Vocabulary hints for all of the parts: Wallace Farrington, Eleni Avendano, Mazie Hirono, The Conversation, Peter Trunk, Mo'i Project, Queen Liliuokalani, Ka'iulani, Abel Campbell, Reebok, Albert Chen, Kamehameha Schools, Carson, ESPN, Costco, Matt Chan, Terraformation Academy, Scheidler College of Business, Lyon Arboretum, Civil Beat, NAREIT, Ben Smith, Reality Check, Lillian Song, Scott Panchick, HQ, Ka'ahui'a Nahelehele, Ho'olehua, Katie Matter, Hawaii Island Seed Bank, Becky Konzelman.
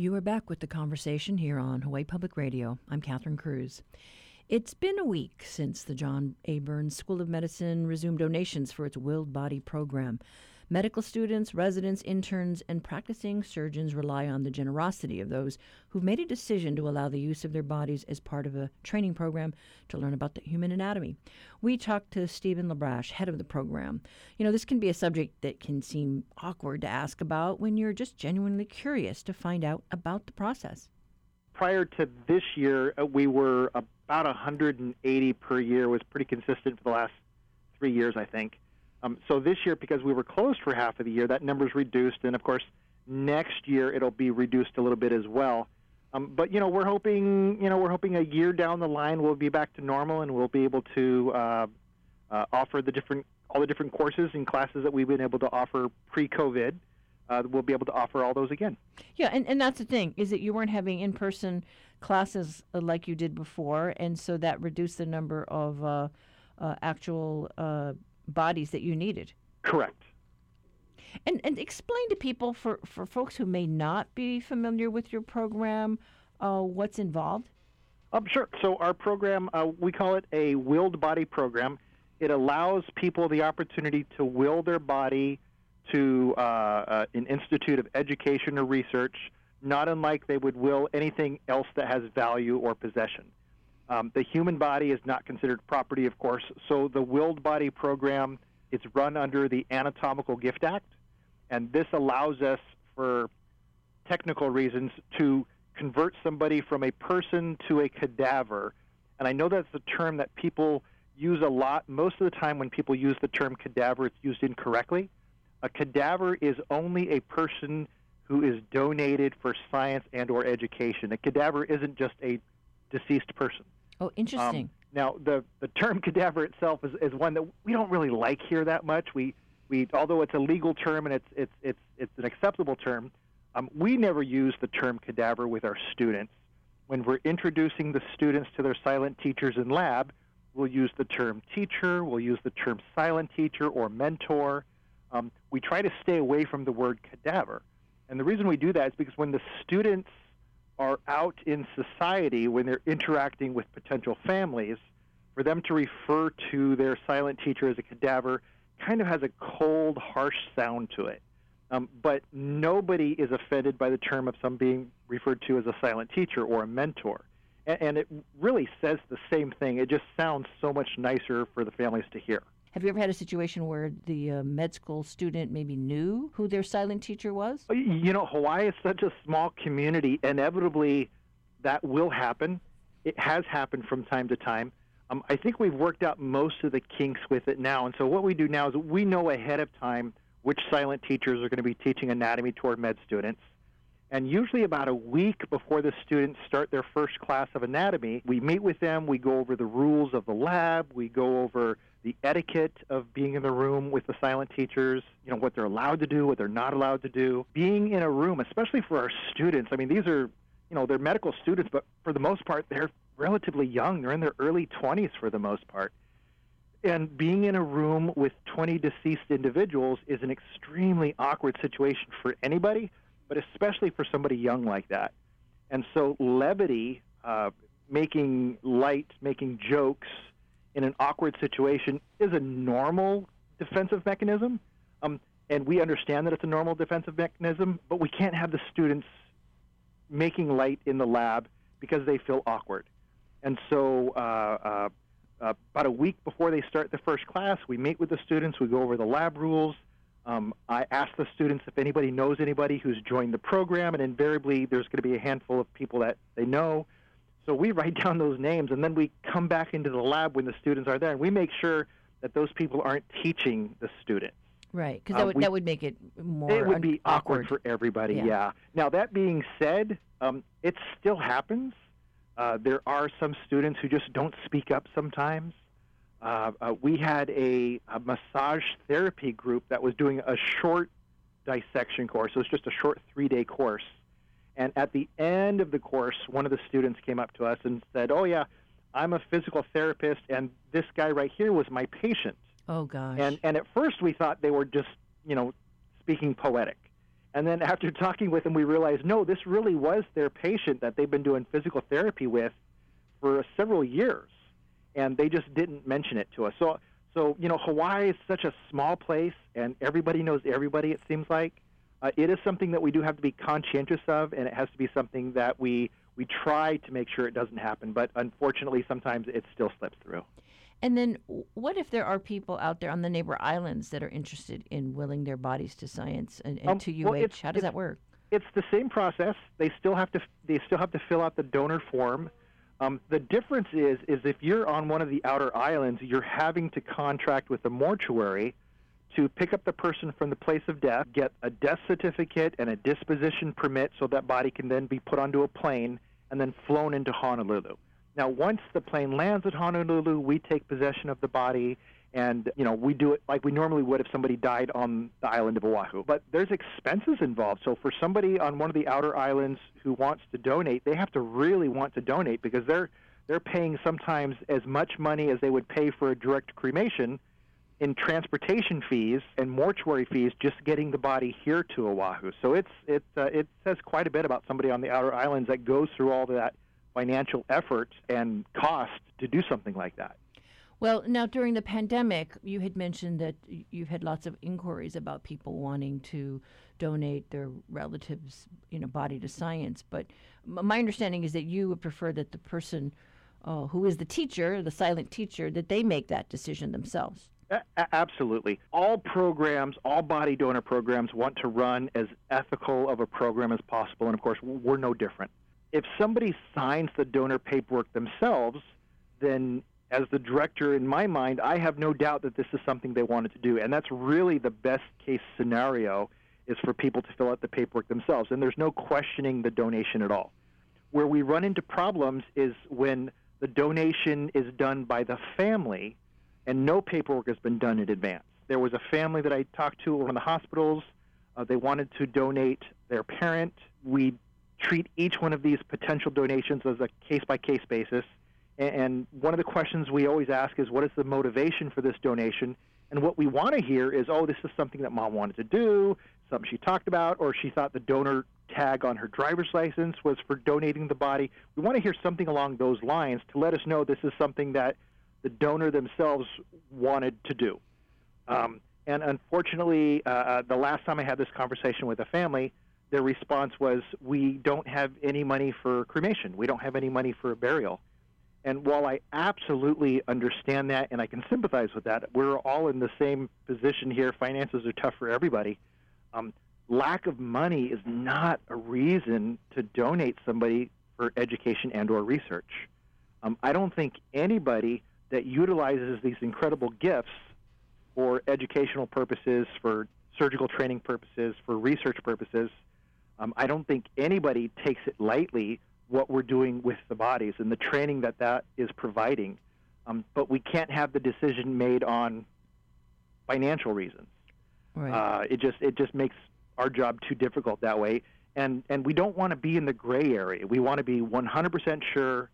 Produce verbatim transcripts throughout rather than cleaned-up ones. You are back with The Conversation here on Hawaii Public Radio. I'm Catherine Cruz. It's been a week since the John A. Burns School of Medicine resumed donations for its Willed Body Program. Medical students, residents, interns, and practicing surgeons rely on the generosity of those who've made a decision to allow the use of their bodies as part of a training program to learn about the human anatomy. We talked to Stephen Labrash, head of the program. You know, this can be a subject that can seem awkward to ask about when you're just genuinely curious to find out about the process. Prior to this year, we were a about one hundred eighty per year, was pretty consistent for the last three years, I think. Um, so this year, because we were closed for half of the year, that number's reduced. And, of course, next year it'll be reduced a little bit as well. Um, but, you know, we're hoping, you know, we're hoping a year down the line we'll be back to normal and we'll be able to uh, uh, offer the different all the different courses and classes that we've been able to offer pre-COVID. Uh, we'll be able to offer all those again. Yeah, and, and that's the thing, is that you weren't having in-person classes like you did before, and so that reduced the number of uh, uh, actual uh, bodies that you needed. Correct. And and explain to people, for, for folks who may not be familiar with your program, uh, what's involved? Um, sure. So our program, uh, we call it a Willed Body Program. It allows people the opportunity to will their body to uh, uh, an institute of education or research, not unlike they would will anything else that has value or possession. Um, the human body is not considered property, of course, so the Willed Body Program is run under the Anatomical Gift Act, and this allows us, for technical reasons, to convert somebody from a person to a cadaver. And I know that's the term that people use a lot. Most of the time when people use the term cadaver, it's used incorrectly. A cadaver is only a person who is donated for science and or education. A cadaver isn't just a deceased person. Oh, interesting. Um, now, the, the term cadaver itself is, is one that we don't really like here that much. We we although it's a legal term and it's it's it's it's an acceptable term, um, we never use the term cadaver with our students. When we're introducing the students to their silent teachers in lab, we'll use the term teacher, we'll use the term silent teacher or mentor. Um, we try to stay away from the word cadaver. And the reason we do that is because when the students are out in society, when they're interacting with potential families, for them to refer to their silent teacher as a cadaver kind of has a cold, harsh sound to it. Um, but nobody is offended by the term of some being referred to as a silent teacher or a mentor. And, and it really says the same thing. It just sounds so much nicer for the families to hear. Have you ever had a situation where the uh, med school student maybe knew who their silent teacher was? You know, Hawaii is such a small community. Inevitably, that will happen. It has happened from time to time. Um, I think we've worked out most of the kinks with it now. And so what we do now is we know ahead of time which silent teachers are going to be teaching anatomy to our med students. And usually about a week before the students start their first class of anatomy, we meet with them, we go over the rules of the lab, we go over the etiquette of being in the room with the silent teachers, you know, what they're allowed to do, what they're not allowed to do. Being in a room, especially for our students, I mean, these are, you know, they're medical students, but for the most part, they're relatively young. They're in their early twenties for the most part. And being in a room with twenty deceased individuals is an extremely awkward situation for anybody, but especially for somebody young like that. And so levity, uh, making light, making jokes in an awkward situation is a normal defensive mechanism. Um, and we understand that it's a normal defensive mechanism, but we can't have the students making light in the lab because they feel awkward. And so uh, uh, uh, about a week before they start the first class, we meet with the students, we go over the lab rules. Um, I ask the students if anybody knows anybody who's joined the program, and invariably there's going to be a handful of people that they know. So we write down those names, and then we come back into the lab when the students are there, and we make sure that those people aren't teaching the students. Right, because that, uh, that would make it more It would un- be awkward, awkward for everybody, yeah. yeah. Now, that being said, um, it still happens. Uh, there are some students who just don't speak up sometimes. Uh, uh, we had a, a massage therapy group that was doing a short dissection course. It was just a short three-day course. And at the end of the course, one of the students came up to us and said, oh, yeah, I'm a physical therapist, and this guy right here was my patient. Oh, gosh. And, and at first we thought they were just, you know, speaking poetic. And then after talking with them, we realized, no, this really was their patient that they've been doing physical therapy with for several years, and they just didn't mention it to us. So, so you know, Hawaii is such a small place, and everybody knows everybody, it seems like. Uh, it is something that we do have to be conscientious of, and it has to be something that we, we try to make sure it doesn't happen. But unfortunately, sometimes it still slips through. And then what if there are people out there on the neighbor islands that are interested in willing their bodies to science and, and um, to U H? Well, how does that work? It's the same process. They still have to they still have to fill out the donor form. Um, the difference is is if you're on one of the outer islands, you're having to contract with the mortuary to pick up the person from the place of death, get a death certificate and a disposition permit so that body can then be put onto a plane and then flown into Honolulu. Now, once the plane lands at Honolulu, we take possession of the body, and, you know, we do it like we normally would if somebody died on the island of Oahu. But there's expenses involved. So for somebody on one of the outer islands who wants to donate, they have to really want to donate because they're, they're paying sometimes as much money as they would pay for a direct cremation in transportation fees and mortuary fees just getting the body here to Oahu. So it's, it, uh, it says quite a bit about somebody on the outer islands that goes through all that financial effort and cost to do something like that. Well, now during the pandemic, you had mentioned that you've had lots of inquiries about people wanting to donate their relatives, you know, body to science. But my understanding is that you would prefer that the person uh, who is the teacher, the silent teacher, that they make that decision themselves. A- absolutely. All programs, all body donor programs want to run as ethical of a program as possible. And of course, we're no different. If somebody signs the donor paperwork themselves, then as the director, in my mind, I have no doubt that this is something they wanted to do. And that's really the best case scenario, is for people to fill out the paperwork themselves. And there's no questioning the donation at all. Where we run into problems is when the donation is done by the family and no paperwork has been done in advance. There was a family that I talked to in the hospitals. Uh, they wanted to donate their parent. We treat each one of these potential donations as a case-by-case basis. And one of the questions we always ask is, what is the motivation for this donation? And what we want to hear is, oh, this is something that Mom wanted to do, something she talked about, or she thought the donor tag on her driver's license was for donating the body. We want to hear something along those lines to let us know this is something that the donor themselves wanted to do. Um, and unfortunately, uh, the last time I had this conversation with a family, their response was, we don't have any money for cremation. We don't have any money for a burial. And while I absolutely understand that and I can sympathize with that, we're all in the same position here. Finances are tough for everybody. Um, lack of money is not a reason to donate somebody for education and or research. Um, I don't think anybody that utilizes these incredible gifts for educational purposes, for surgical training purposes, for research purposes, Um, I don't think anybody takes it lightly what we're doing with the bodies and the training that that is providing. Um, but we can't have the decision made on financial reasons. Right. Uh, it just it just makes our job too difficult that way. And and we don't want to be in the gray area. We want to be one hundred percent sure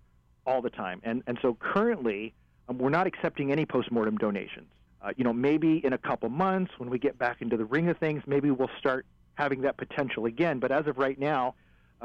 all the time. And and so currently um, we're not accepting any postmortem donations. Uh, you know, maybe in a couple months when we get back into the ring of things, maybe we'll start having that potential again. But as of right now,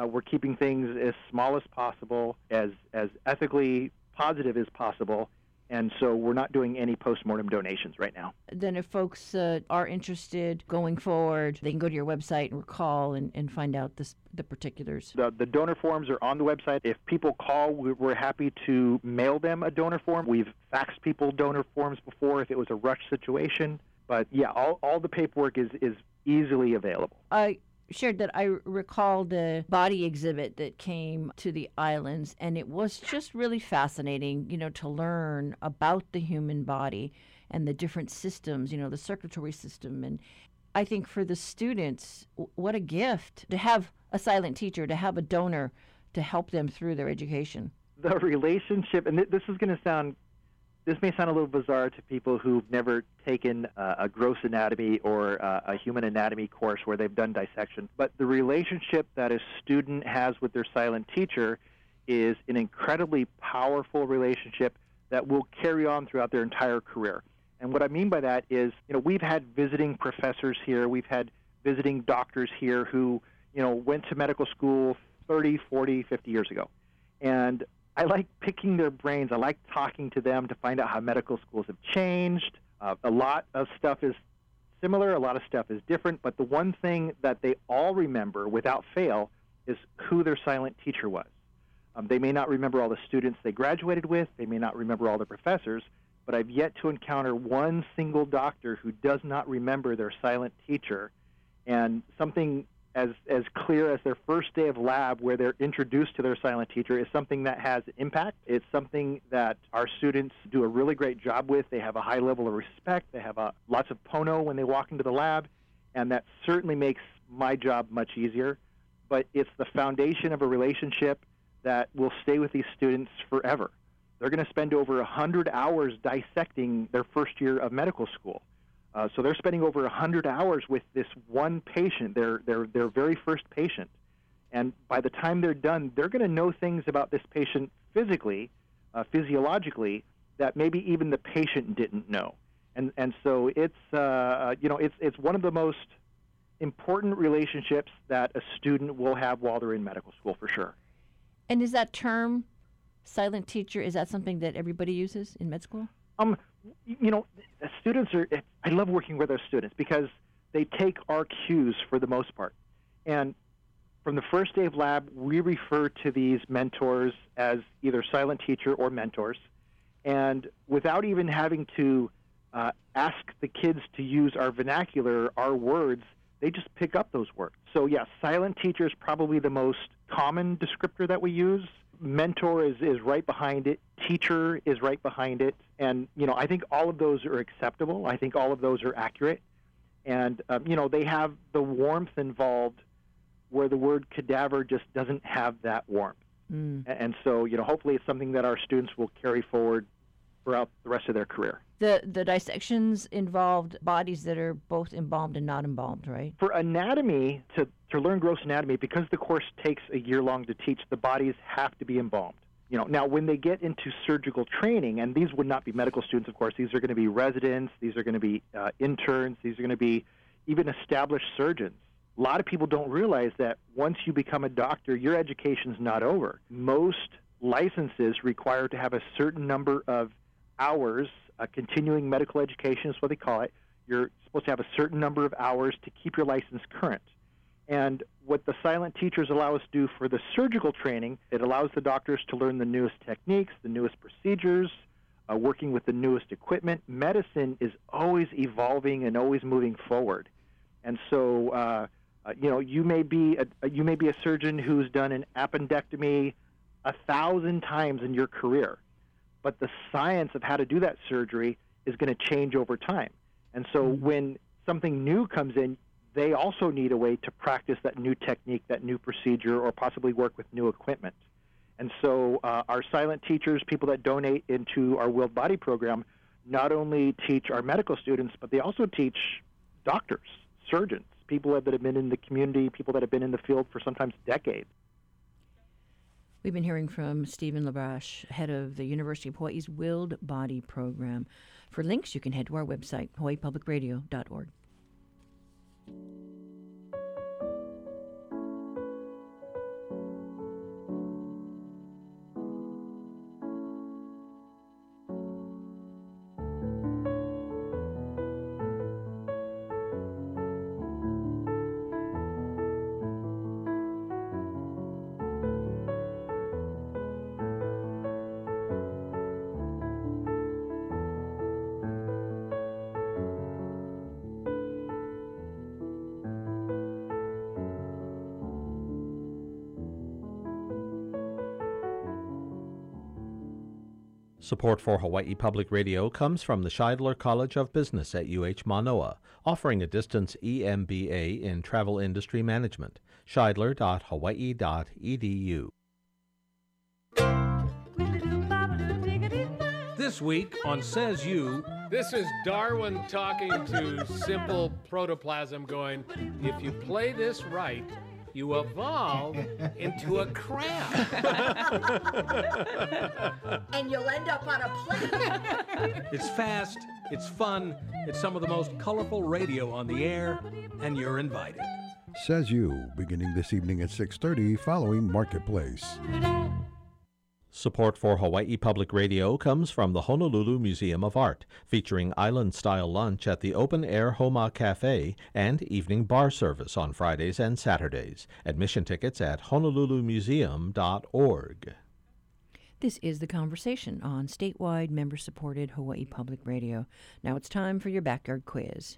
uh, we're keeping things as small as possible, as as ethically positive as possible, and so we're not doing any postmortem donations right now. Then if folks uh, are interested going forward, they can go to your website and recall and, and find out this, the particulars. The, the donor forms are on the website. If people call, we're happy to mail them a donor form. We've faxed people donor forms before if it was a rush situation. But yeah, all, all the paperwork is, is easily available. I shared that I recall the body exhibit that came to the islands, and it was just really fascinating, you know, to learn about the human body and the different systems, you know, the circulatory system. And I think for the students, what a gift to have a silent teacher, to have a donor to help them through their education. The relationship, and th- this is going to sound This may sound a little bizarre to people who've never taken uh, a gross anatomy or uh, a human anatomy course where they've done dissection, but the relationship that a student has with their silent teacher is an incredibly powerful relationship that will carry on throughout their entire career. And what I mean by that is, you know, we've had visiting professors here, we've had visiting doctors here who, you know, went to medical school thirty, forty, fifty years ago. And I like picking their brains. I like talking to them to find out how medical schools have changed. Uh, a lot of stuff is similar. A lot of stuff is different. But the one thing that they all remember without fail is who their silent teacher was. Um, they may not remember all the students they graduated with. They may not remember all the professors. But I've yet to encounter one single doctor who does not remember their silent teacher. And something as as clear as their first day of lab where they're introduced to their silent teacher is something that has impact. It's something that our students do a really great job with. They have a high level of respect. They have a, lots of pono when they walk into the lab. And that certainly makes my job much easier. But it's the foundation of a relationship that will stay with these students forever. They're going to spend over one hundred hours dissecting their first year of medical school. Uh, so they're spending over one hundred hours with this one patient, their, their, their very first patient. And by the time they're done, they're going to know things about this patient physically, uh, physiologically, that maybe even the patient didn't know. And, and so it's, uh, you know, it's, it's one of the most important relationships that a student will have while they're in medical school, for sure. And is that term, silent teacher, is that something that everybody uses in med school? Um, you know, students are, I love working with our students because they take our cues for the most part. And from the first day of lab, we refer to these mentors as either silent teacher or mentors. And without even having to uh, ask the kids to use our vernacular, our words, they just pick up those words. So, yeah, silent teacher is probably the most common descriptor that we use. Mentor is, is right behind it. Teacher is right behind it. And, you know, I think all of those are acceptable. I think all of those are accurate. And, um, you know, they have the warmth involved where the word cadaver just doesn't have that warmth. Mm. And so, you know, hopefully it's something that our students will carry forward throughout the rest of their career. The, the dissections involved bodies that are both embalmed and not embalmed, right? For anatomy, to, to learn gross anatomy, because the course takes a year long to teach, the bodies have to be embalmed. You know, now, when they get into surgical training, and these would not be medical students, of course. These are going to be residents. These are going to be uh, interns. These are going to be even established surgeons. A lot of people don't realize that once you become a doctor, your education's not over. Most licenses require to have a certain number of hours, uh, continuing medical education is what they call it. You're supposed to have a certain number of hours to keep your license current. And what the silent teachers allow us to do for the surgical training, it allows the doctors to learn the newest techniques, the newest procedures, uh, working with the newest equipment. Medicine is always evolving and always moving forward. And so, uh, uh, you know, you may be a, you may be a surgeon who's done an appendectomy a thousand times in your career, but the science of how to do that surgery is going to change over time. And so when something new comes in, they also need a way to practice that new technique, that new procedure, or possibly work with new equipment. And so uh, our silent teachers, people that donate into our Willed Body Program, not only teach our medical students, but they also teach doctors, surgeons, people that have been in the community, people that have been in the field for sometimes decades. We've been hearing from Stephen Labrash, head of the University of Hawaii's Willed Body Program. For links, you can head to our website, hawaii public radio dot org. Support for Hawaii Public Radio comes from the Scheidler College of Business at U H Manoa, offering a distance E M B A in Travel Industry Management. scheidler dot hawaii dot e d u. This week on Says You, this is Darwin talking to simple protoplasm going, if you play this right, you evolve into a crab. And you'll end up on a planet. It's fast, it's fun, It's some of the most colorful radio on the air, and you're invited. Says you, beginning this evening at six thirty following Marketplace. Support for Hawaii Public Radio comes from the Honolulu Museum of Art, featuring island-style lunch at the open-air Homa Cafe and evening bar service on Fridays and Saturdays. Admission tickets at honolulu museum dot org. This is The Conversation on statewide member-supported Hawaii Public Radio. Now it's time for your backyard quiz.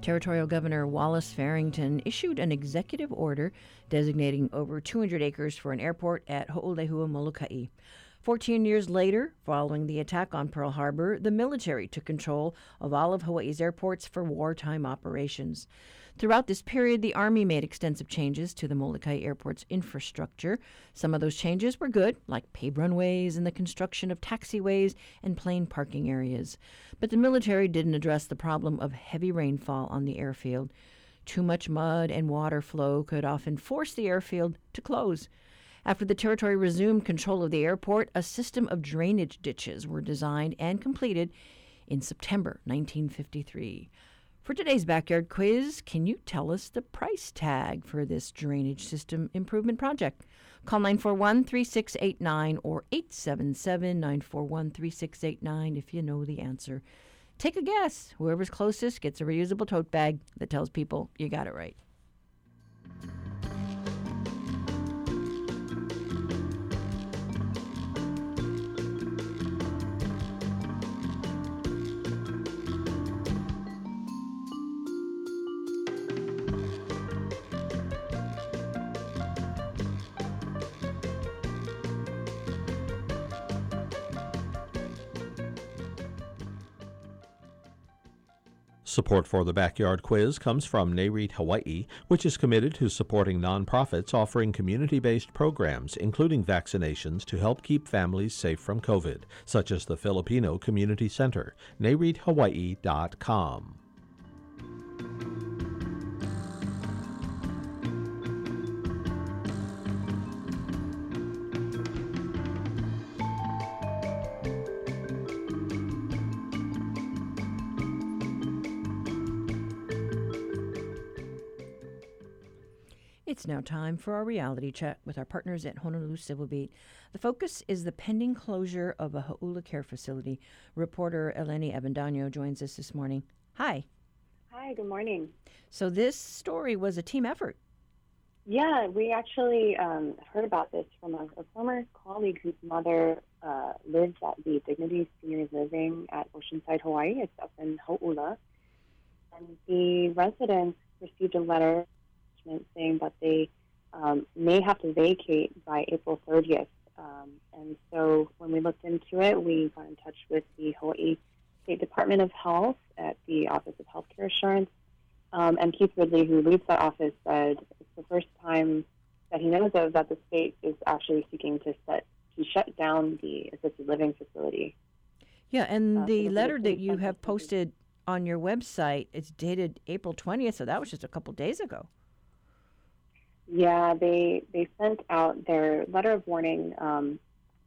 Territorial Governor Wallace Farrington issued an executive order designating over two hundred acres for an airport at Ho'olehua, Moloka'i. Fourteen years later, following the attack on Pearl Harbor, the military took control of all of Hawaii's airports for wartime operations. Throughout this period, the Army made extensive changes to the Moloka'i Airport's infrastructure. Some of those changes were good, like paved runways and the construction of taxiways and plane parking areas. But the military didn't address the problem of heavy rainfall on the airfield. Too much mud and water flow could often force the airfield to close. After the territory resumed control of the airport, a system of drainage ditches were designed and completed in September nineteen fifty-three. For today's backyard quiz, can you tell us the price tag for this drainage system improvement project? Call nine four one, three six eight nine or eight seven seven, nine four one, three six eight nine if you know the answer. Take a guess. Whoever's closest gets a reusable tote bag that tells people you got it right. Support for the Backyard Quiz comes from NAREIT Hawaii, which is committed to supporting nonprofits offering community-based programs, including vaccinations, to help keep families safe from COVID, such as the Filipino Community Center. N A R E I T Hawaii dot com. It's now time for our reality check with our partners at Honolulu Civil Beat. The focus is the pending closure of a Hau'ula care facility. Reporter Eleni Avendano joins us this morning. Hi. Hi, good morning. So this story was a team effort. Yeah, we actually um, heard about this from a, a former colleague whose mother uh, lives at the Dignity Senior Living at Oceanside, Hawaii. It's up in Hau'ula. And the residents received a letter saying that they um, may have to vacate by April thirtieth. Um, and so when we looked into it, we got in touch with the Hawaii State Department of Health at the Office of Healthcare Assurance. Um, and Keith Ridley, who leads that office, said it's the first time that he knows of that the state is actually seeking to, set, to shut down the assisted living facility. Yeah, and uh, the, the letter that you have posted on your website, it's dated April twentieth, so that was just a couple days ago. Yeah, they they sent out their letter of warning, um,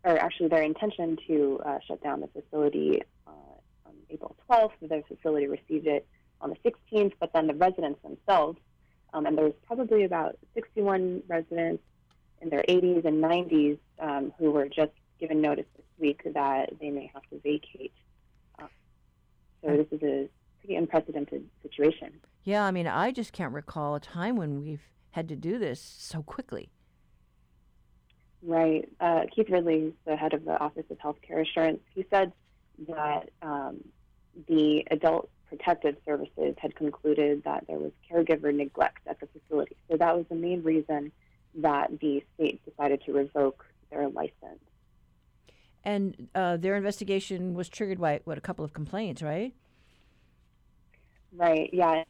or actually their intention to uh, shut down the facility uh, on April twelfth. The facility received it on the sixteenth, but then the residents themselves, um, and there was probably about sixty-one residents in their eighties and nineties um, who were just given notice this week that they may have to vacate. Uh, so this is a pretty unprecedented situation. Yeah, I mean, I just can't recall a time when we've had to do this so quickly. Right. Uh, Keith Ridley, the head of the Office of Healthcare Assurance, he said that um, the Adult Protective Services had concluded that there was caregiver neglect at the facility. So that was the main reason that the state decided to revoke their license. And uh, their investigation was triggered by, what, a couple of complaints, right? Right, yeah.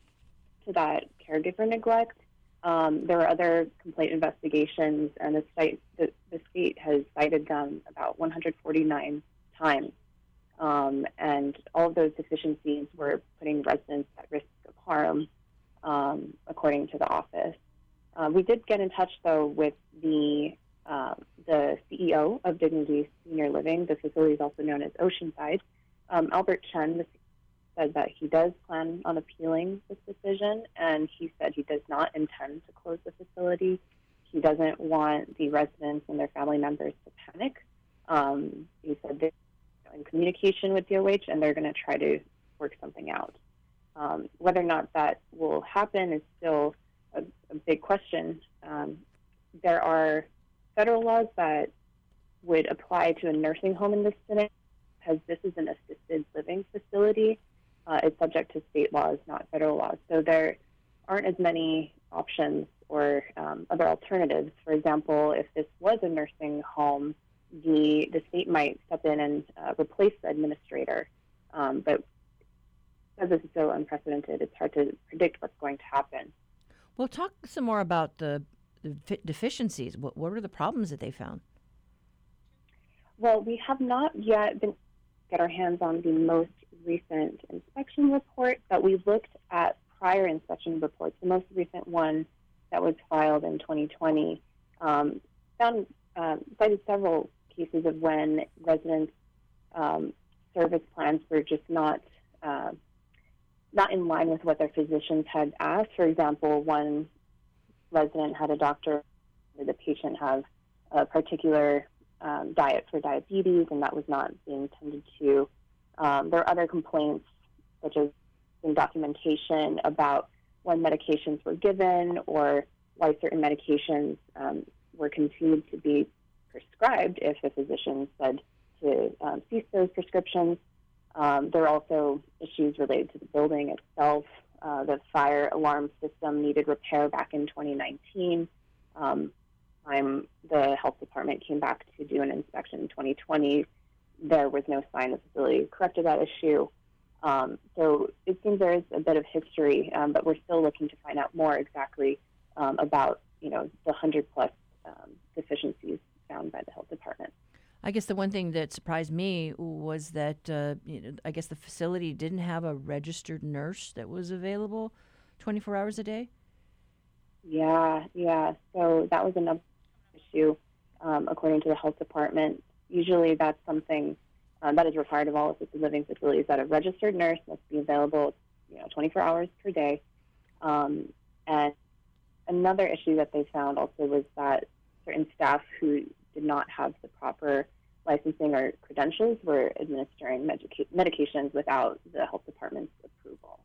To that caregiver neglect, Um, there were other complaint investigations, and the state, the, the state has cited them about one hundred forty-nine times. Um, and all of those deficiencies were putting residents at risk of harm, um, according to the office. Uh, we did get in touch, though, with the uh, the C E O of Dignity Senior Living. The facility is also known as Oceanside. Um, Albert Chen said that he does plan on appealing this decision, and he said he does not intend to close the facility. He doesn't want the residents and their family members to panic. Um, he said they're in communication with D O H, and they're going to try to work something out. Um, whether or not that will happen is still a, a big question. Um, there are federal laws that would apply to a nursing home in this scenario, because this is an assisted living facility. Uh, it's subject to state laws, not federal laws. So there aren't as many options or um, other alternatives. For example, if this was a nursing home, the, the state might step in and uh, replace the administrator. Um, but because this is so unprecedented, it's hard to predict what's going to happen. Well, talk some more about the, the deficiencies. What, what are the problems that they found? Well, we have not yet been get our hands on the most recent inspection report, but we looked at prior inspection reports. The most recent one that was filed in twenty twenty um, found uh, cited several cases of when residents' um, service plans were just not uh, not in line with what their physicians had asked. For example, one resident had a doctor where the patient have a particular um, diet for diabetes, and that was not being tended to. Um, there are other complaints, such as in documentation about when medications were given or why certain medications um, were continued to be prescribed if the physician said to um, cease those prescriptions. Um, there are also issues related to the building itself. Uh, the fire alarm system needed repair back in twenty nineteen. Um, I'm, the health department came back to do an inspection in twenty twenty. There was no sign the facility corrected that issue. Um, so it seems there is a bit of history, um, but we're still looking to find out more exactly um, about, you know, the one hundred plus um, deficiencies found by the health department. I guess the one thing that surprised me was that, uh, you know, I guess the facility didn't have a registered nurse that was available twenty-four hours a day? Yeah, yeah. So that was another issue, um, according to the health department. Usually that's something uh, that is required of all assisted living facilities, that a registered nurse must be available, you know, twenty-four hours per day. Um, and another issue that they found also was that certain staff who did not have the proper licensing or credentials were administering medica- medications without the health department's approval.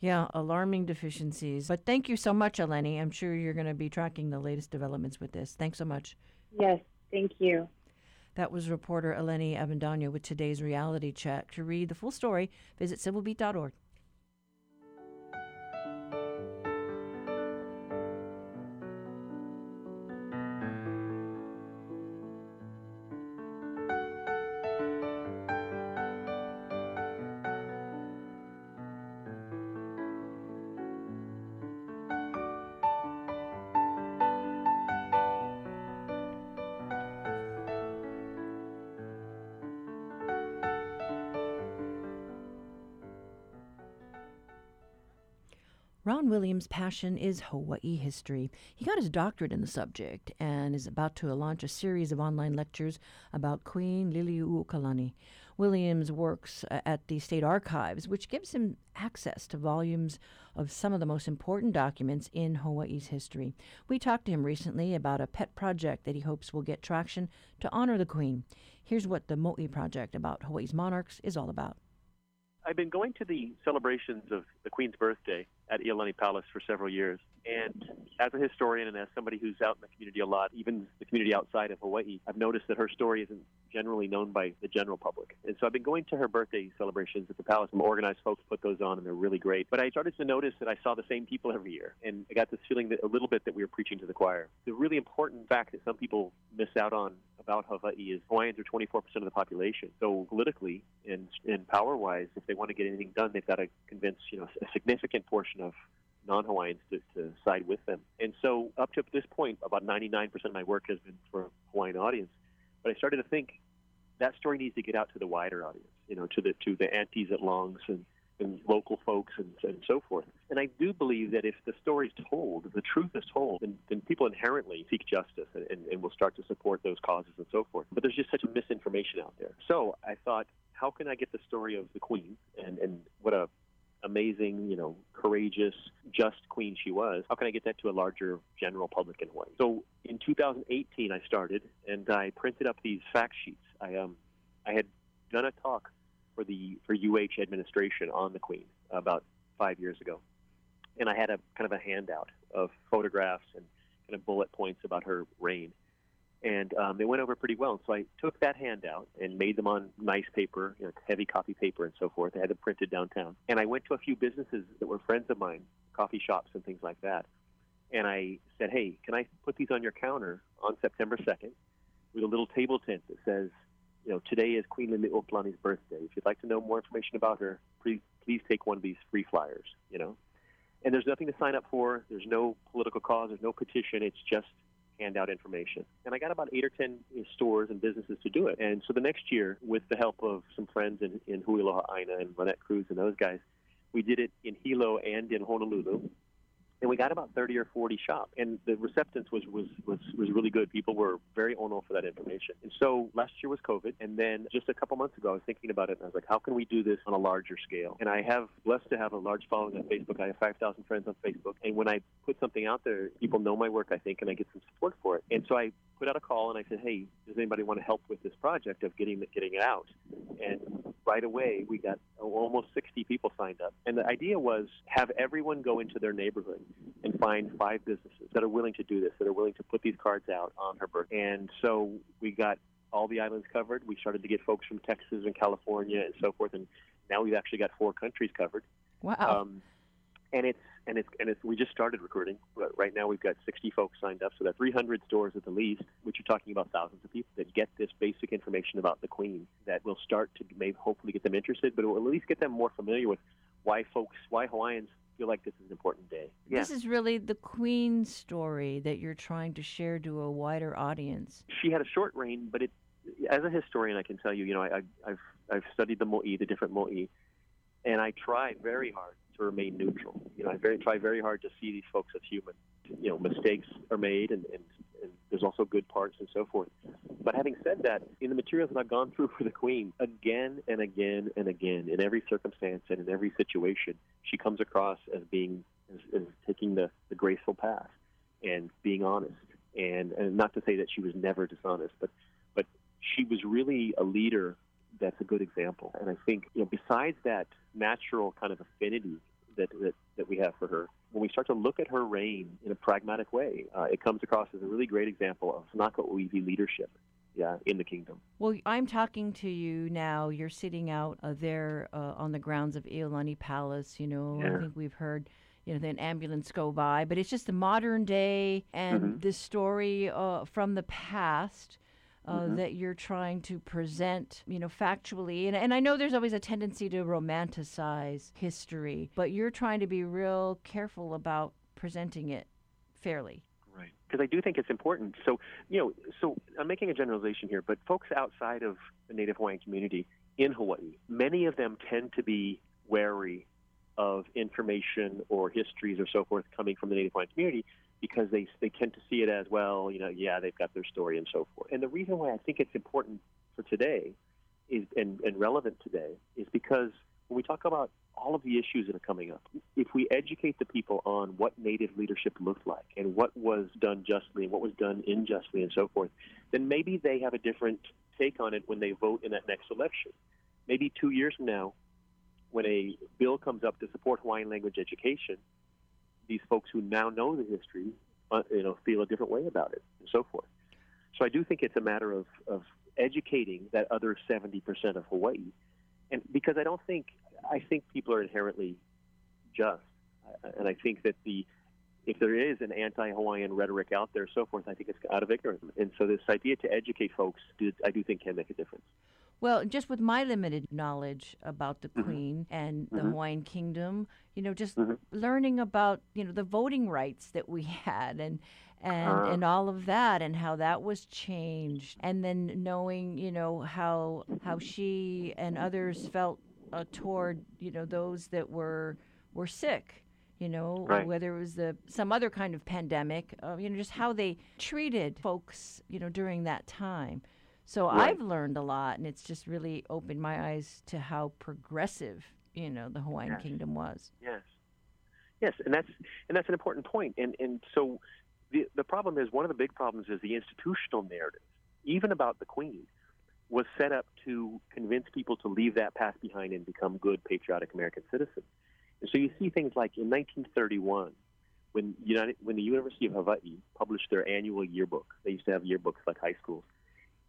Yeah, alarming deficiencies. But thank you so much, Eleni. I'm sure you're going to be tracking the latest developments with this. Thanks so much. Yes. Thank you. That was reporter Eleni Avendano with today's Reality Check. To read the full story, visit civil beat dot org. Ron Williams' passion is Hawaii history. He got his doctorate in the subject and is about to launch a series of online lectures about Queen Liliuokalani. Williams works at the State Archives, which gives him access to volumes of some of the most important documents in Hawaii's history. We talked to him recently about a pet project that he hopes will get traction to honor the Queen. Here's what the Mo'i Project about Hawaii's monarchs is all about. I've been going to the celebrations of the Queen's birthday at Iolani Palace for several years. And as a historian and as somebody who's out in the community a lot, even the community outside of Hawaii, I've noticed that her story isn't generally known by the general public. And so I've been going to her birthday celebrations at the palace. Some organized folks put those on, and they're really great. But I started to notice that I saw the same people every year. And I got this feeling that a little bit that we were preaching to the choir. The really important fact that some people miss out on about Hawaii is Hawaiians are twenty-four percent of the population. So politically and, and power-wise, if they want to get anything done, they've got to convince, you know, a significant portion of non-Hawaiians to, to side with them. And so up to this point, about ninety-nine percent of my work has been for a Hawaiian audience. But I started to think that story needs to get out to the wider audience, you know, to the to the aunties at Longs and, and local folks and, and so forth. And I do believe that if the story is told, if the truth is told, then, then people inherently seek justice and, and, and will start to support those causes and so forth. But there's just such misinformation out there. So I thought, how can I get the story of the Queen and, and what a amazing, you know, courageous, just queen she was, how can I get that to a larger general public in Hawaii? So in two thousand eighteen, I started, and I printed up these fact sheets. I um, I had done a talk for the for U H administration on the Queen about five years ago, and I had a kind of a handout of photographs and kind of bullet points about her reign. And um, they went over pretty well. And so I took that handout and made them on nice paper, you know, heavy copy paper and so forth. I had them printed downtown. And I went to a few businesses that were friends of mine, coffee shops and things like that. And I said, hey, can I put these on your counter on September second with a little table tent that says, you know, today is Queen Liliuokalani's birthday. If you'd like to know more information about her, please, please take one of these free flyers, you know. And there's nothing to sign up for. There's no political cause. There's no petition. It's just handout information. And I got about eight or ten stores and businesses to do it. And so the next year, with the help of some friends in, in Huiloha Aina and Lynette Cruz and those guys, we did it in Hilo and in Honolulu. And we got about thirty or forty shops. And the receptance was, was, was, was really good. People were very ono for that information. And so last year was COVID. And then just a couple months ago, I was thinking about it. And I was like, how can we do this on a larger scale? And I have blessed to have a large following on Facebook. I have five thousand friends on Facebook. And when I put something out there, people know my work, I think, and I get some support for it. And so I put out a call and I said, hey, does anybody want to help with this project of getting getting it out? And right away, we got almost sixty people signed up. And the idea was have everyone go into their neighborhood and find five businesses that are willing to do this, that are willing to put these cards out on her birthday. And so we got all the islands covered. We started to get folks from Texas and California and so forth. And now we've actually got four countries covered. Wow. Um, and it's and it's and it's we just started recruiting. But right now we've got sixty folks signed up, so that's three hundred stores at the least, which you're talking about thousands of people that get this basic information about the Queen that will start to maybe hopefully get them interested, but it will at least get them more familiar with why folks, why Hawaiians feel like this is an important day. Yeah. This is really the Queen story that you're trying to share to a wider audience. She had a short reign, but it, as a historian, I can tell you, you know, I, I've I've studied the mo'i, the different mo'i, and I try very hard to remain neutral. You know, I very, try very hard to see these folks as human. You know, mistakes are made, and, and, and there's also good parts and so forth. But having said that, in the materials that I've gone through for the Queen, again and again and again, in every circumstance and in every situation, she comes across as being, as, as taking the, the graceful path and being honest. And, and not to say that she was never dishonest, but, but she was really a leader that's a good example. And I think, you know, besides that natural kind of affinity that, that, that we have for her, when we start to look at her reign in a pragmatic way, uh, it comes across as a really great example of Naka'ivi leadership yeah, in the kingdom. Well, I'm talking to you now. You're sitting out uh, there uh, on the grounds of Iolani Palace. You know, yeah. I think we've heard, you know, an ambulance go by, but it's just the modern day and mm-hmm. the story uh, from the past. Uh, mm-hmm. that you're trying to present, you know, factually. And, and I know there's always a tendency to romanticize history, but you're trying to be real careful about presenting it fairly. Right. Because I do think it's important. So, you know, so I'm making a generalization here, but folks outside of the Native Hawaiian community in Hawaii, many of them tend to be wary of information or histories or so forth coming from the Native Hawaiian community, because they they tend to see it as, well, you know, yeah, they've got their story and so forth. And the reason why I think it's important for today is and, and relevant today is because when we talk about all of the issues that are coming up, if we educate the people on what Native leadership looked like and what was done justly and what was done unjustly and so forth, then maybe they have a different take on it when they vote in that next election. Maybe two years from now, when a bill comes up to support Hawaiian language education, these folks who now know the history, uh, you know, feel a different way about it and so forth. So I do think it's a matter of, of educating that other seventy percent of Hawaii. And because I don't think, I think people are inherently just. And I think that the, if there is an anti-Hawaiian rhetoric out there and so forth, I think it's out of ignorance. And so this idea to educate folks, I do think can make a difference. Well, just with my limited knowledge about the mm-hmm. Queen and mm-hmm. the Hawaiian Kingdom, you know, just mm-hmm. learning about, you know, the voting rights that we had and and uh, and all of that and how that was changed, and then knowing, you know, how how she and others felt uh, toward, you know, those that were were sick, you know, right. whether it was the some other kind of pandemic, uh, you know, just how they treated folks, you know, during that time. So right. I've learned a lot, and it's just really opened my eyes to how progressive, you know, the Hawaiian yes. Kingdom was. Yes, yes, and that's and that's an important point. And and so the the problem is, one of the big problems is the institutional narrative, even about the Queen, was set up to convince people to leave that past behind and become good, patriotic American citizens. And so you see things like in nineteen thirty-one, when United, when the University of Hawaii published their annual yearbook. They used to have yearbooks like high schools.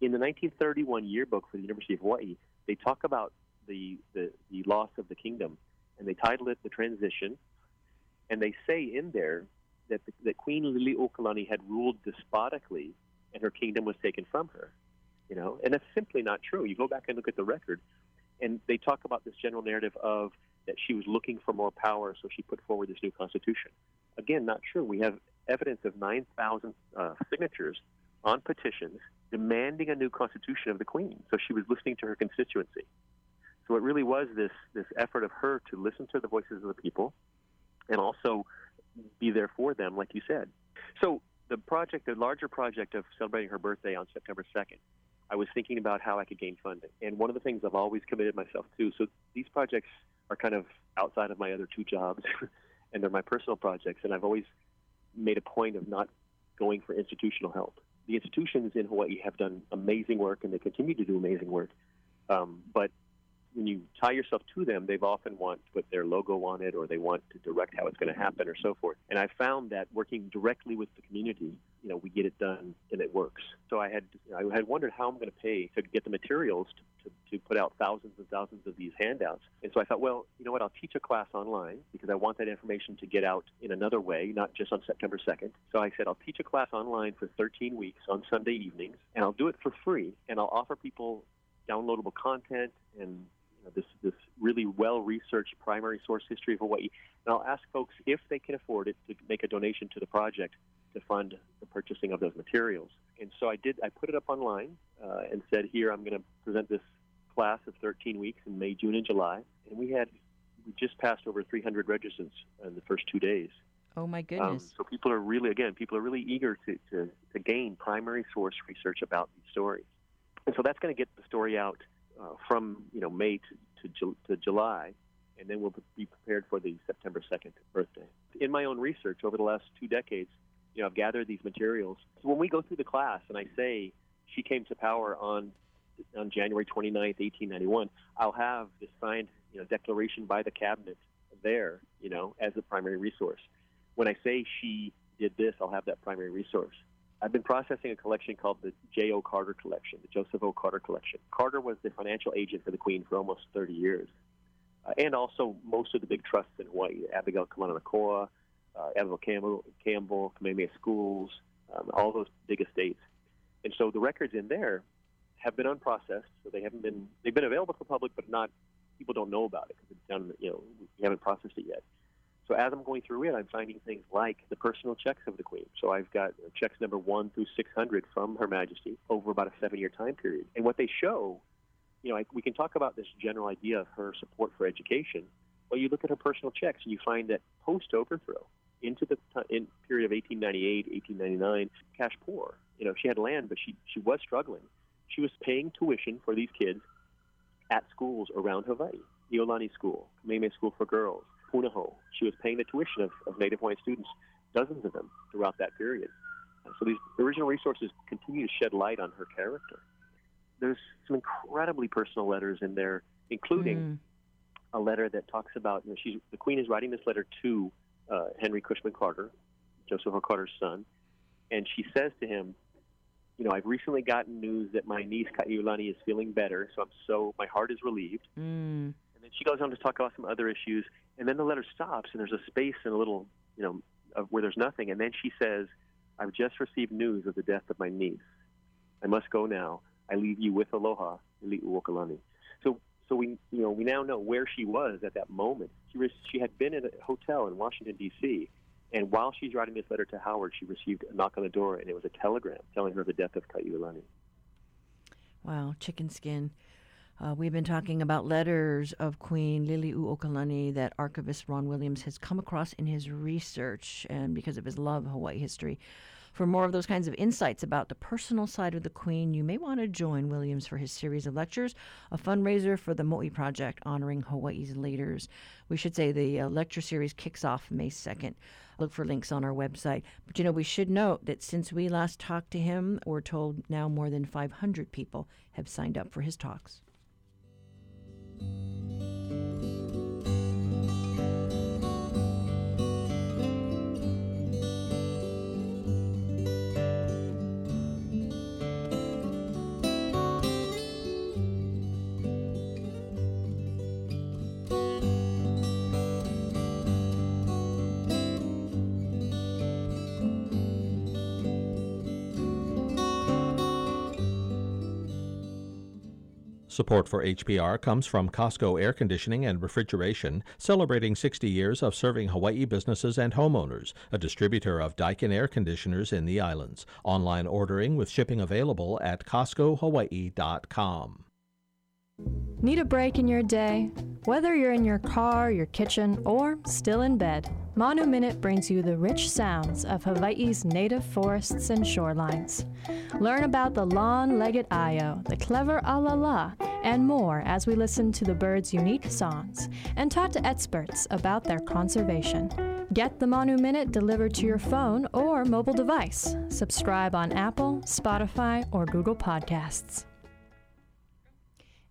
In the nineteen thirty-one yearbook for the University of Hawaii, they talk about the, the, the loss of the kingdom, and they title it The Transition, and they say in there that, the, that Queen Liliuokalani had ruled despotically, and her kingdom was taken from her. You know, and that's simply not true. You go back and look at the record, and they talk about this general narrative of that she was looking for more power, so she put forward this new constitution. Again, not true. We have evidence of nine thousand uh, signatures on petitions demanding a new constitution of the Queen. So she was listening to her constituency. So it really was this this effort of her to listen to the voices of the people and also be there for them, like you said. So the project, the larger project of celebrating her birthday on September second, I was thinking about how I could gain funding. And one of the things I've always committed myself to, so these projects are kind of outside of my other two jobs, and they're my personal projects, and I've always made a point of not going for institutional help. The institutions in Hawaii have done amazing work, and they continue to do amazing work. Um, but when you tie yourself to them, they've often want to put their logo on it, or they want to direct how it's going to happen, or so forth. And I found that working directly with the community, you know, we get it done and it works. So I had I had wondered how I'm going to pay to get the materials to, to, to put out thousands and thousands of these handouts. And so I thought, well, you know what, I'll teach a class online because I want that information to get out in another way, not just on September second. So I said, I'll teach a class online for thirteen weeks on Sunday evenings, and I'll do it for free, and I'll offer people downloadable content and This this really well-researched primary source history of Hawaii. And I'll ask folks if they can afford it to make a donation to the project to fund the purchasing of those materials. And so I did. I put it up online uh, and said, here, I'm going to present this class of thirteen weeks in May, June, and July. And we had we just passed over three hundred registrants in the first two days. Oh, my goodness. Um, so people are really, again, people are really eager to, to, to gain primary source research about these stories. And so that's going to get the story out Uh, from you know May to, to, to July, and then we'll be prepared for the September second birthday. In my own research over the last two decades, you know, I've gathered these materials. So when we go through the class and I say she came to power on on January twenty-ninth, eighteen ninety-one, I'll have this signed you know declaration by the cabinet there, you know, as a primary resource. When I say she did this, I'll have that primary resource. I've been processing a collection called the J O Carter Collection, the Joseph O. Carter Collection. Carter was the financial agent for the Queen for almost thirty years, uh, and also most of the big trusts in Hawaii, Abigail Kalanianaole, uh, Abel Campbell, Campbell, Kamehameha Schools, um, all those big estates. And so the records in there have been unprocessed, so they haven't been, they've been available to the public, but not, people don't know about it because it's done, you know, we haven't processed it yet. So as I'm going through it, I'm finding things like the personal checks of the Queen. So I've got checks number one through six hundred from Her Majesty over about a seven-year time period. And what they show, you know, I, we can talk about this general idea of her support for education. Well, you look at her personal checks, and you find that post-overthrow, into the in period of eighteen ninety-eight, eighteen ninety-nine, cash poor. You know, she had land, but she, she was struggling. She was paying tuition for these kids at schools around Hawaii, Iolani School, Kamehameha School for Girls, Punahou. She was paying the tuition of, of Native Hawaiian students, dozens of them, throughout that period. So these original resources continue to shed light on her character. There's some incredibly personal letters in there, including mm. a letter that talks about, you know, she's, the Queen is writing this letter to uh, Henry Cushman Carter, Joseph O. Carter's son, and she says to him, you know, I've recently gotten news that my niece Ka'iulani is feeling better, so I'm so, my heart is relieved. Mm. And she goes on to talk about some other issues, and then the letter stops, and there's a space and a little, you know, of where there's nothing. And then she says, I've just received news of the death of my niece. I must go now. I leave you with aloha, Liliuokalani. So, so we, you know, we now know where she was at that moment. She was, she had been in a hotel in Washington, D C, and while she's writing this letter to Howard, she received a knock on the door, and it was a telegram telling her the death of Ka'iulani. Wow, chicken skin. Uh, we've been talking about letters of Queen Liliuokalani that archivist Ron Williams has come across in his research and because of his love of Hawaii history. For more of those kinds of insights about the personal side of the Queen, you may want to join Williams for his series of lectures, a fundraiser for the Mo'i Project honoring Hawaii's leaders. We should say the uh, lecture series kicks off May second. Look for links on our website. But, you know, we should note that since we last talked to him, we're told now more than five hundred people have signed up for his talks. Support for H P R comes from Costco Air Conditioning and Refrigeration, celebrating sixty years of serving Hawaii businesses and homeowners, a distributor of Daikin air conditioners in the islands. Online ordering with shipping available at Costco Hawaii dot com. Need a break in your day? Whether you're in your car, your kitchen, or still in bed, Manu Minute brings you the rich sounds of Hawaii's native forests and shorelines. Learn about the long-legged ayo, the clever alala, and more as we listen to the birds' unique songs and talk to experts about their conservation. Get the Manu Minute delivered to your phone or mobile device. Subscribe on Apple, Spotify, or Google Podcasts.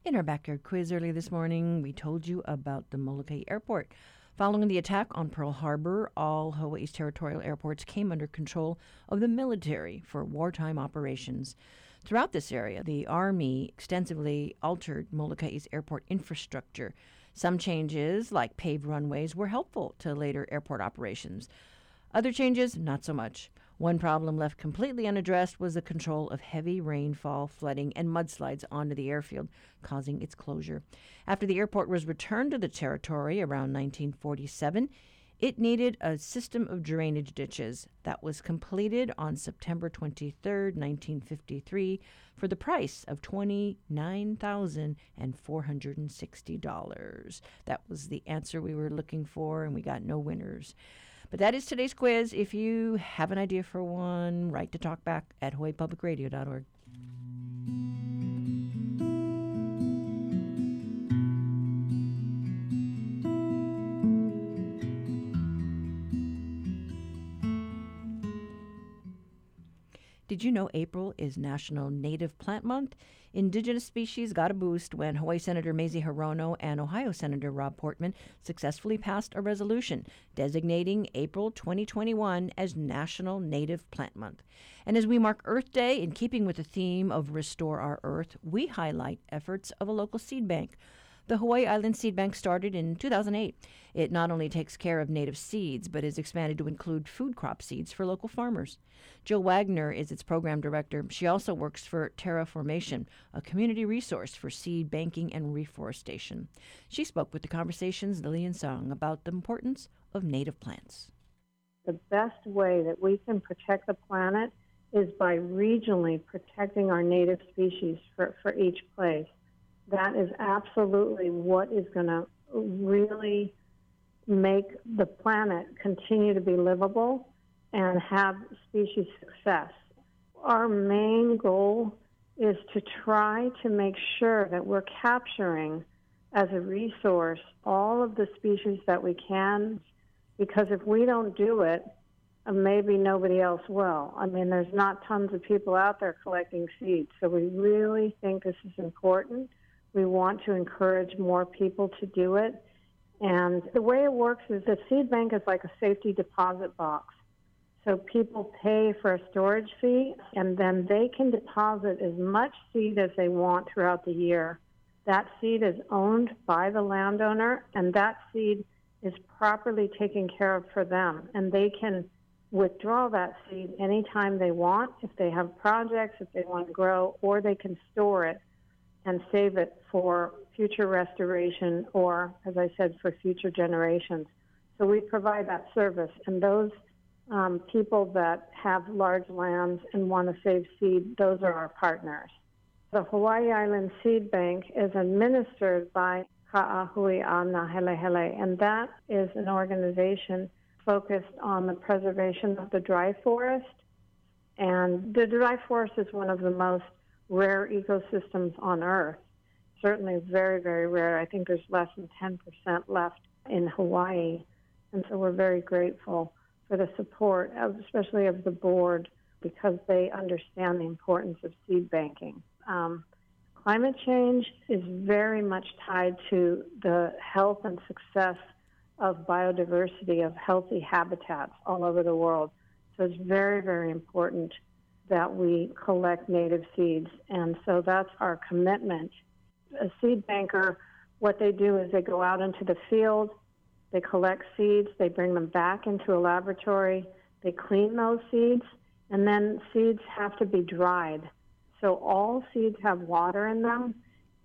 In our backyard quiz early this morning, we told you about the Molokai Airport. Following the attack on Pearl Harbor, all Hawaii's territorial airports came under control of the military for wartime operations. Throughout this area, the Army extensively altered Molokai's airport infrastructure. Some changes, like paved runways, were helpful to later airport operations. Other changes, not so much. One problem left completely unaddressed was the control of heavy rainfall, flooding, and mudslides onto the airfield, causing its closure. After the airport was returned to the territory around nineteen forty-seven, it needed a system of drainage ditches that was completed on September twenty-third, nineteen fifty-three, for the price of twenty-nine thousand four hundred sixty dollars. That was the answer we were looking for, and we got no winners. But that is today's quiz. If you have an idea for one, write to talkback at Hawaii Public Radio dot org. Did you know April is National Native Plant Month? Indigenous species got a boost when Hawaii Senator Mazie Hirono and Ohio Senator Rob Portman successfully passed a resolution designating April twenty twenty-one as National Native Plant Month. And as we mark Earth Day, in keeping with the theme of Restore Our Earth, we highlight efforts of a local seed bank. The Hawaii Island Seed Bank started in two thousand eight. It not only takes care of native seeds, but is expanded to include food crop seeds for local farmers. Jill Wagner is its program director. She also works for Terraformation, a community resource for seed banking and reforestation. She spoke with The Conversation's Lillian Song about the importance of native plants. The best way that we can protect the planet is by regionally protecting our native species for, for each place. That is absolutely what is going to really make the planet continue to be livable and have species success. Our main goal is to try to make sure that we're capturing as a resource all of the species that we can, because if we don't do it, maybe nobody else will. I mean, there's not tons of people out there collecting seeds, so we really think this is important. We want to encourage more people to do it. And the way it works is the seed bank is like a safety deposit box. So people pay for a storage fee, and then they can deposit as much seed as they want throughout the year. That seed is owned by the landowner, and that seed is properly taken care of for them. And they can withdraw that seed anytime they want, if they have projects, if they want to grow, or they can store it. and save it for future restoration or, as I said, for future generations. So we provide that service. And those um, people that have large lands and want to save seed, those are our partners. The Hawaii Island Seed Bank is administered by Ka'ahui'a Nahelehele, and that is an organization focused on the preservation of the dry forest. And the dry forest is one of the most rare ecosystems on Earth. Certainly very, very rare. I think there's less than ten percent left in Hawaii. And so we're very grateful for the support, of, especially of the board, because they understand the importance of seed banking. Um, climate change is very much tied to the health and success of biodiversity, of healthy habitats all over the world. So it's very, very important that we collect native seeds. And so that's our commitment. A seed banker, what they do is they go out into the field, they collect seeds, they bring them back into a laboratory, they clean those seeds, and then seeds have to be dried. So all seeds have water in them,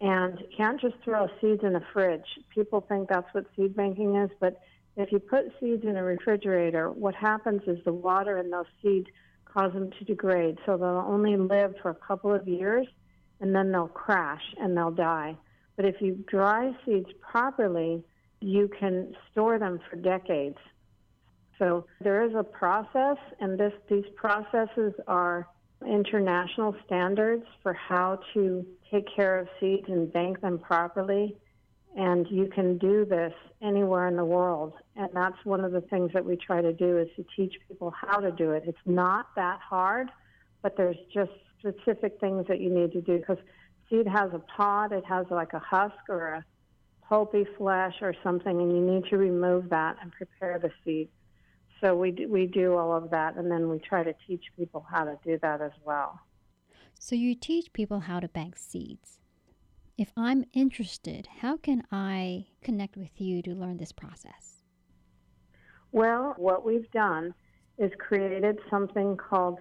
and you can't just throw seeds in a fridge. People think that's what seed banking is, but if you put seeds in a refrigerator, what happens is the water in those seeds cause them to degrade. So they'll only live for a couple of years, and then they'll crash and they'll die. But if you dry seeds properly, you can store them for decades. So there is a process, and this, these processes are international standards for how to take care of seeds and bank them properly. And you can do this anywhere in the world. And that's one of the things that we try to do, is to teach people how to do it. It's not that hard, but there's just specific things that you need to do, because seed has a pod, it has like a husk or a pulpy flesh or something, and you need to remove that and prepare the seed. So we do, we do all of that, and then we try to teach people how to do that as well. So you teach people how to bank seeds. If I'm interested, how can I connect with you to learn this process? Well, what we've done is created something called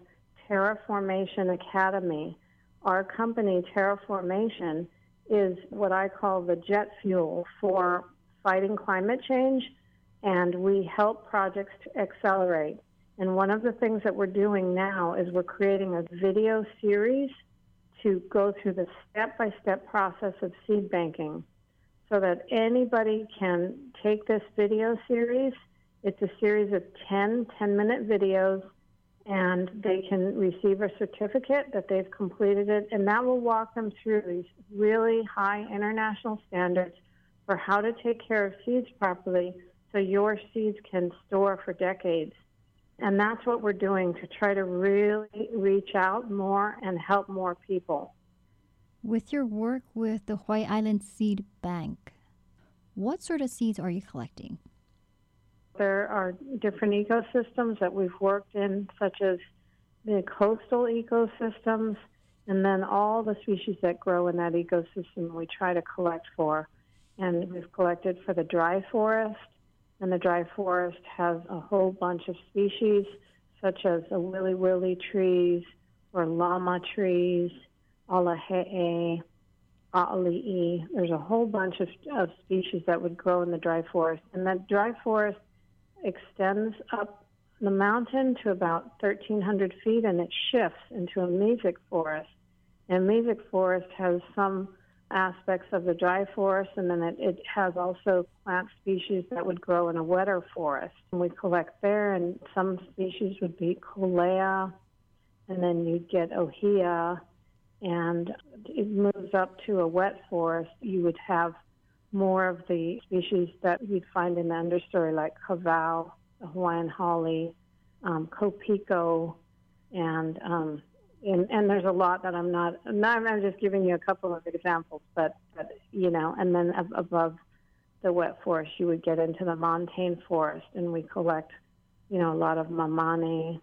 Terraformation Academy. Our company, Terraformation, is what I call the jet fuel for fighting climate change, and we help projects to accelerate. And one of the things that we're doing now is we're creating a video series to go through the step-by-step process of seed banking, so that anybody can take this video series. It's a series of ten ten-minute videos, and they can receive a certificate that they've completed it, and that will walk them through these really high international standards for how to take care of seeds properly, so your seeds can store for decades. And that's what we're doing, to try to really reach out more and help more people. With your work with the Hawaii Island Seed Bank, what sort of seeds are you collecting? There are different ecosystems that we've worked in, such as the coastal ecosystems, and then all the species that grow in that ecosystem we try to collect for. And we've collected for the dry forest, and the dry forest has a whole bunch of species, such as the willy-willy trees or llama trees, alahe'e, a'ali'i. There's a whole bunch of, of species that would grow in the dry forest. And that dry forest extends up the mountain to about thirteen hundred feet, and it shifts into a mesic forest. And mesic forest has some aspects of the dry forest, and then it, it has also plant species that would grow in a wetter forest. And we collect there, and some species would be kolea, and then you'd get ohia, and it moves up to a wet forest. You would have more of the species that you'd find in the understory, like kawau, the Hawaiian holly, um, kopiko, and um, And, and there's a lot that I'm not, not, I'm just giving you a couple of examples, but, but you know, and then ab- above the wet forest, you would get into the montane forest, and we collect, you know, a lot of mamane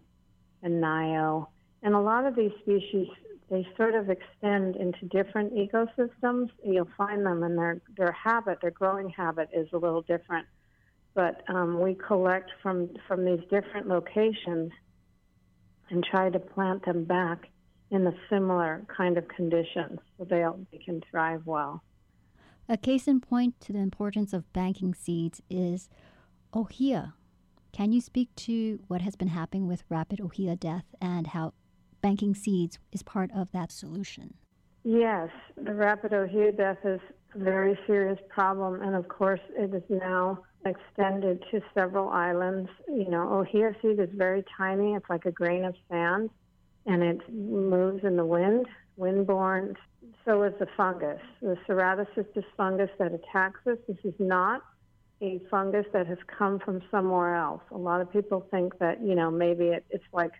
and nayo. And a lot of these species, they sort of extend into different ecosystems. You'll find them, and their, their habit, their growing habit is a little different. But um, we collect from, from these different locations and try to plant them back in a similar kind of conditions so they, they can thrive well. A case in point to the importance of banking seeds is ohia. Can you speak to what has been happening with rapid ohia death and how banking seeds is part of that solution? Yes, the rapid ohia death is a very serious problem, and of course it is now extended to several islands. You know, ohia seed is very tiny. It's like a grain of sand, and it moves in the wind, windborne. So is the fungus. The serratus cystis fungus that attacks us, this is not a fungus that has come from somewhere else. A lot of people think that, you know, maybe it, it's like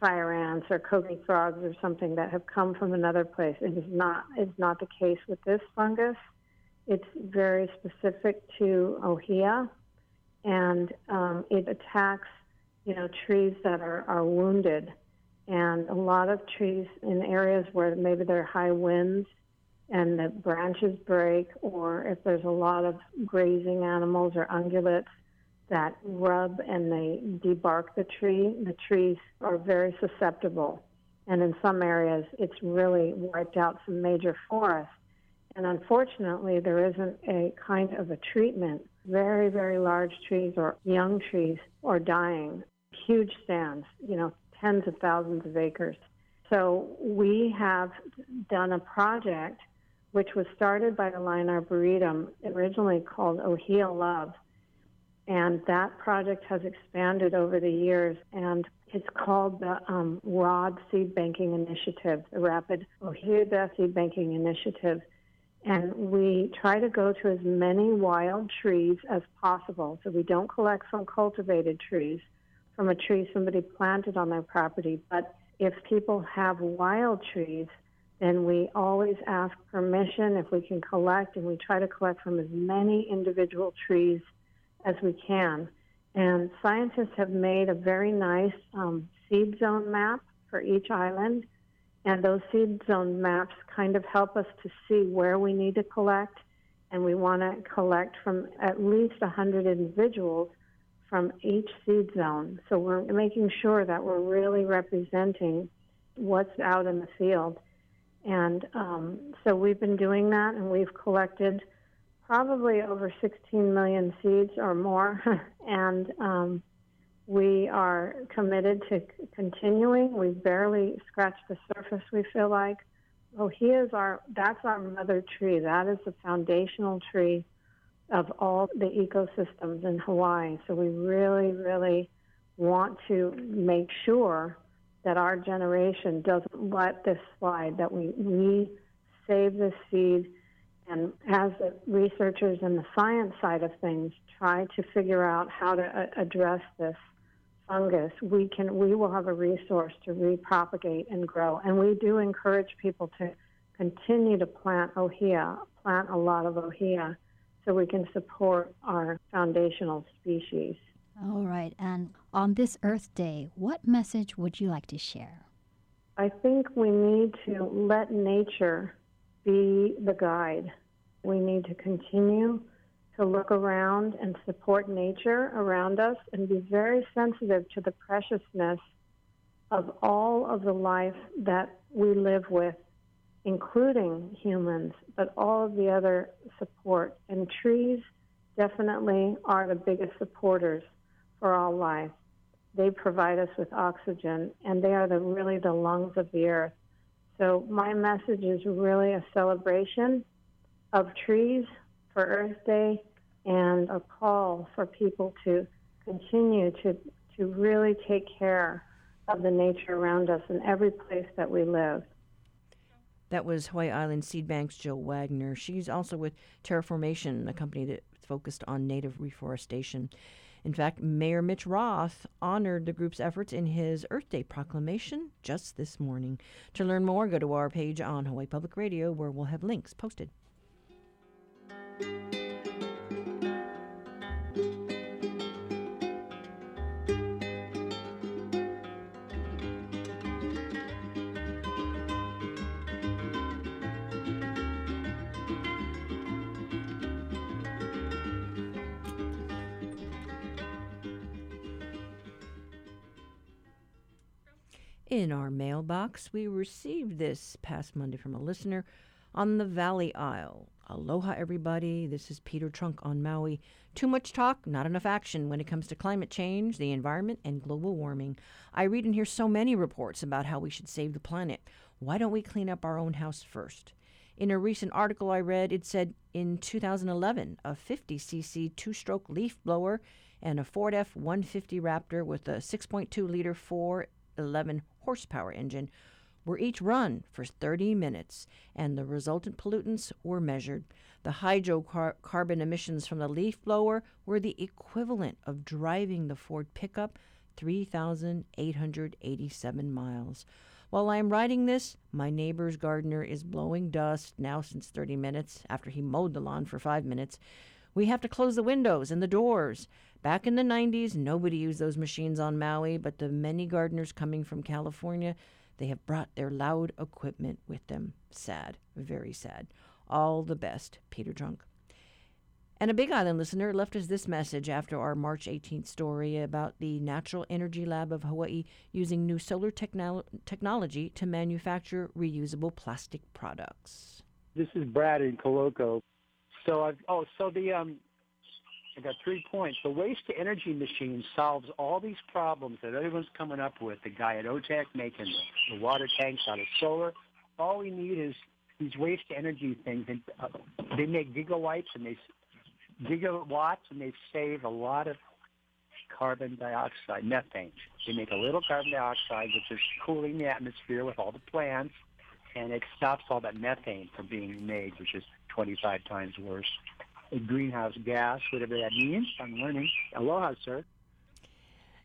fire ants or cocoon frogs or something that have come from another place. It is not, it's not the case with this fungus. It's very specific to ohia, and um, it attacks, you know, trees that are, are wounded. And a lot of trees in areas where maybe there are high winds and the branches break, or if there's a lot of grazing animals or ungulates that rub and they debark the tree, the trees are very susceptible. And in some areas, it's really wiped out some major forests. And unfortunately, there isn't a kind of a treatment. Very, very large trees or young trees are dying. Huge stands, you know, tens of thousands of acres. So we have done a project which was started by the Lyon Arboretum, originally called Ohia Love. And that project has expanded over the years, and it's called the um, ROD Seed Banking Initiative, the Rapid Ohia Death Seed Banking Initiative. And we try to go to as many wild trees as possible. So we don't collect from cultivated trees, from a tree somebody planted on their property. But if people have wild trees, then we always ask permission if we can collect, and we try to collect from as many individual trees as we can. And scientists have made a very nice um, seed zone map for each island, and those seed zone maps kind of help us to see where we need to collect, and we want to collect from at least one hundred individuals from each seed zone. So we're making sure that we're really representing what's out in the field. And um, so we've been doing that, and we've collected probably over sixteen million seeds or more. And um, we are committed to continuing. We've barely scratched the surface, we feel like. Ohia is our, that's our mother tree. That is the foundational tree of all the ecosystems in Hawaii. So we really, really want to make sure that our generation doesn't let this slide, that we, we save this seed. And as the researchers in the science side of things try to figure out how to a- address this fungus, we can, we will have a resource to repropagate and grow. And we do encourage people to continue to plant ohia, plant a lot of ohia, so we can support our foundational species. All right. And on this Earth Day, what message would you like to share? I think we need to let nature be the guide. We need to continue to look around and support nature around us and be very sensitive to the preciousness of all of the life that we live with, including humans, but all of the other support. And trees definitely are the biggest supporters for all life. They provide us with oxygen, and they are the, really the lungs of the earth. So my message is really a celebration of trees for Earth Day, and a call for people to continue to, to really take care of the nature around us in every place that we live. That was Hawaii Island Seed Bank's Jill Wagner. She's also with Terraformation, a company that focused on native reforestation. In fact, Mayor Mitch Roth honored the group's efforts in his Earth Day proclamation just this morning. To learn more, go to our page on Hawaii Public Radio, where we'll have links posted. in our mailbox. We received this past Monday from a listener on the Valley Isle. Aloha, everybody. This is Peter Trunk on Maui. Too much talk, not enough action when it comes to climate change, the environment, and global warming. I read and hear so many reports about how we should save the planet. Why don't we clean up our own house first? In a recent article I read, it said in two thousand eleven, a fifty c c two-stroke leaf blower and a Ford F one fifty Raptor with a six point two liter four eleven horsepower engine were each run for thirty minutes, and the resultant pollutants were measured. The hydrocarbon emissions from the leaf blower were the equivalent of driving the Ford pickup three thousand eight hundred eighty-seven miles. While I am writing this, my neighbor's gardener is blowing dust now since thirty minutes after he mowed the lawn for five minutes. We have to close the windows and the doors. Back in the nineties, nobody used those machines on Maui, but the many gardeners coming from California, they have brought their loud equipment with them. Sad, very sad. All the best, Peter Trunk. And a Big Island listener left us this message after our March eighteenth story about the Natural Energy Lab of Hawaii using new solar technolo- technology to manufacture reusable plastic products. This is Brad in Koloko. So I've, oh, so the um, I got three points. The waste-to-energy machine solves all these problems that everyone's coming up with. The guy at O T A C making the, the water tanks out of solar. All we need is these waste-to-energy things. And, uh, they make gigawatts and they gigawatts, and they save a lot of carbon dioxide, methane. They make a little carbon dioxide, which is cooling the atmosphere with all the plants, and it stops all that methane from being made, which is twenty-five times worse. A greenhouse gas, whatever that means. I'm learning. Aloha, sir.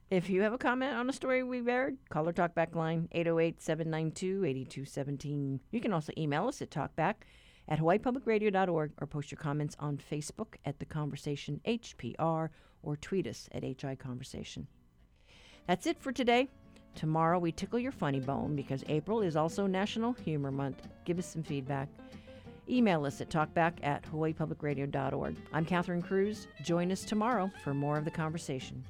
If you have a comment on a story we've aired, call our Talkback line, eight oh eight, seven nine two, eight two one seven. You can also email us at talkback at hawaii public radio dot org or post your comments on Facebook at The Conversation H P R or tweet us at H I Conversation. That's it for today. Tomorrow we tickle your funny bone because April is also National Humor Month. Give us some feedback. Email us at talkback at hawaii public radio dot org. I'm Catherine Cruz. Join us tomorrow for more of The Conversation.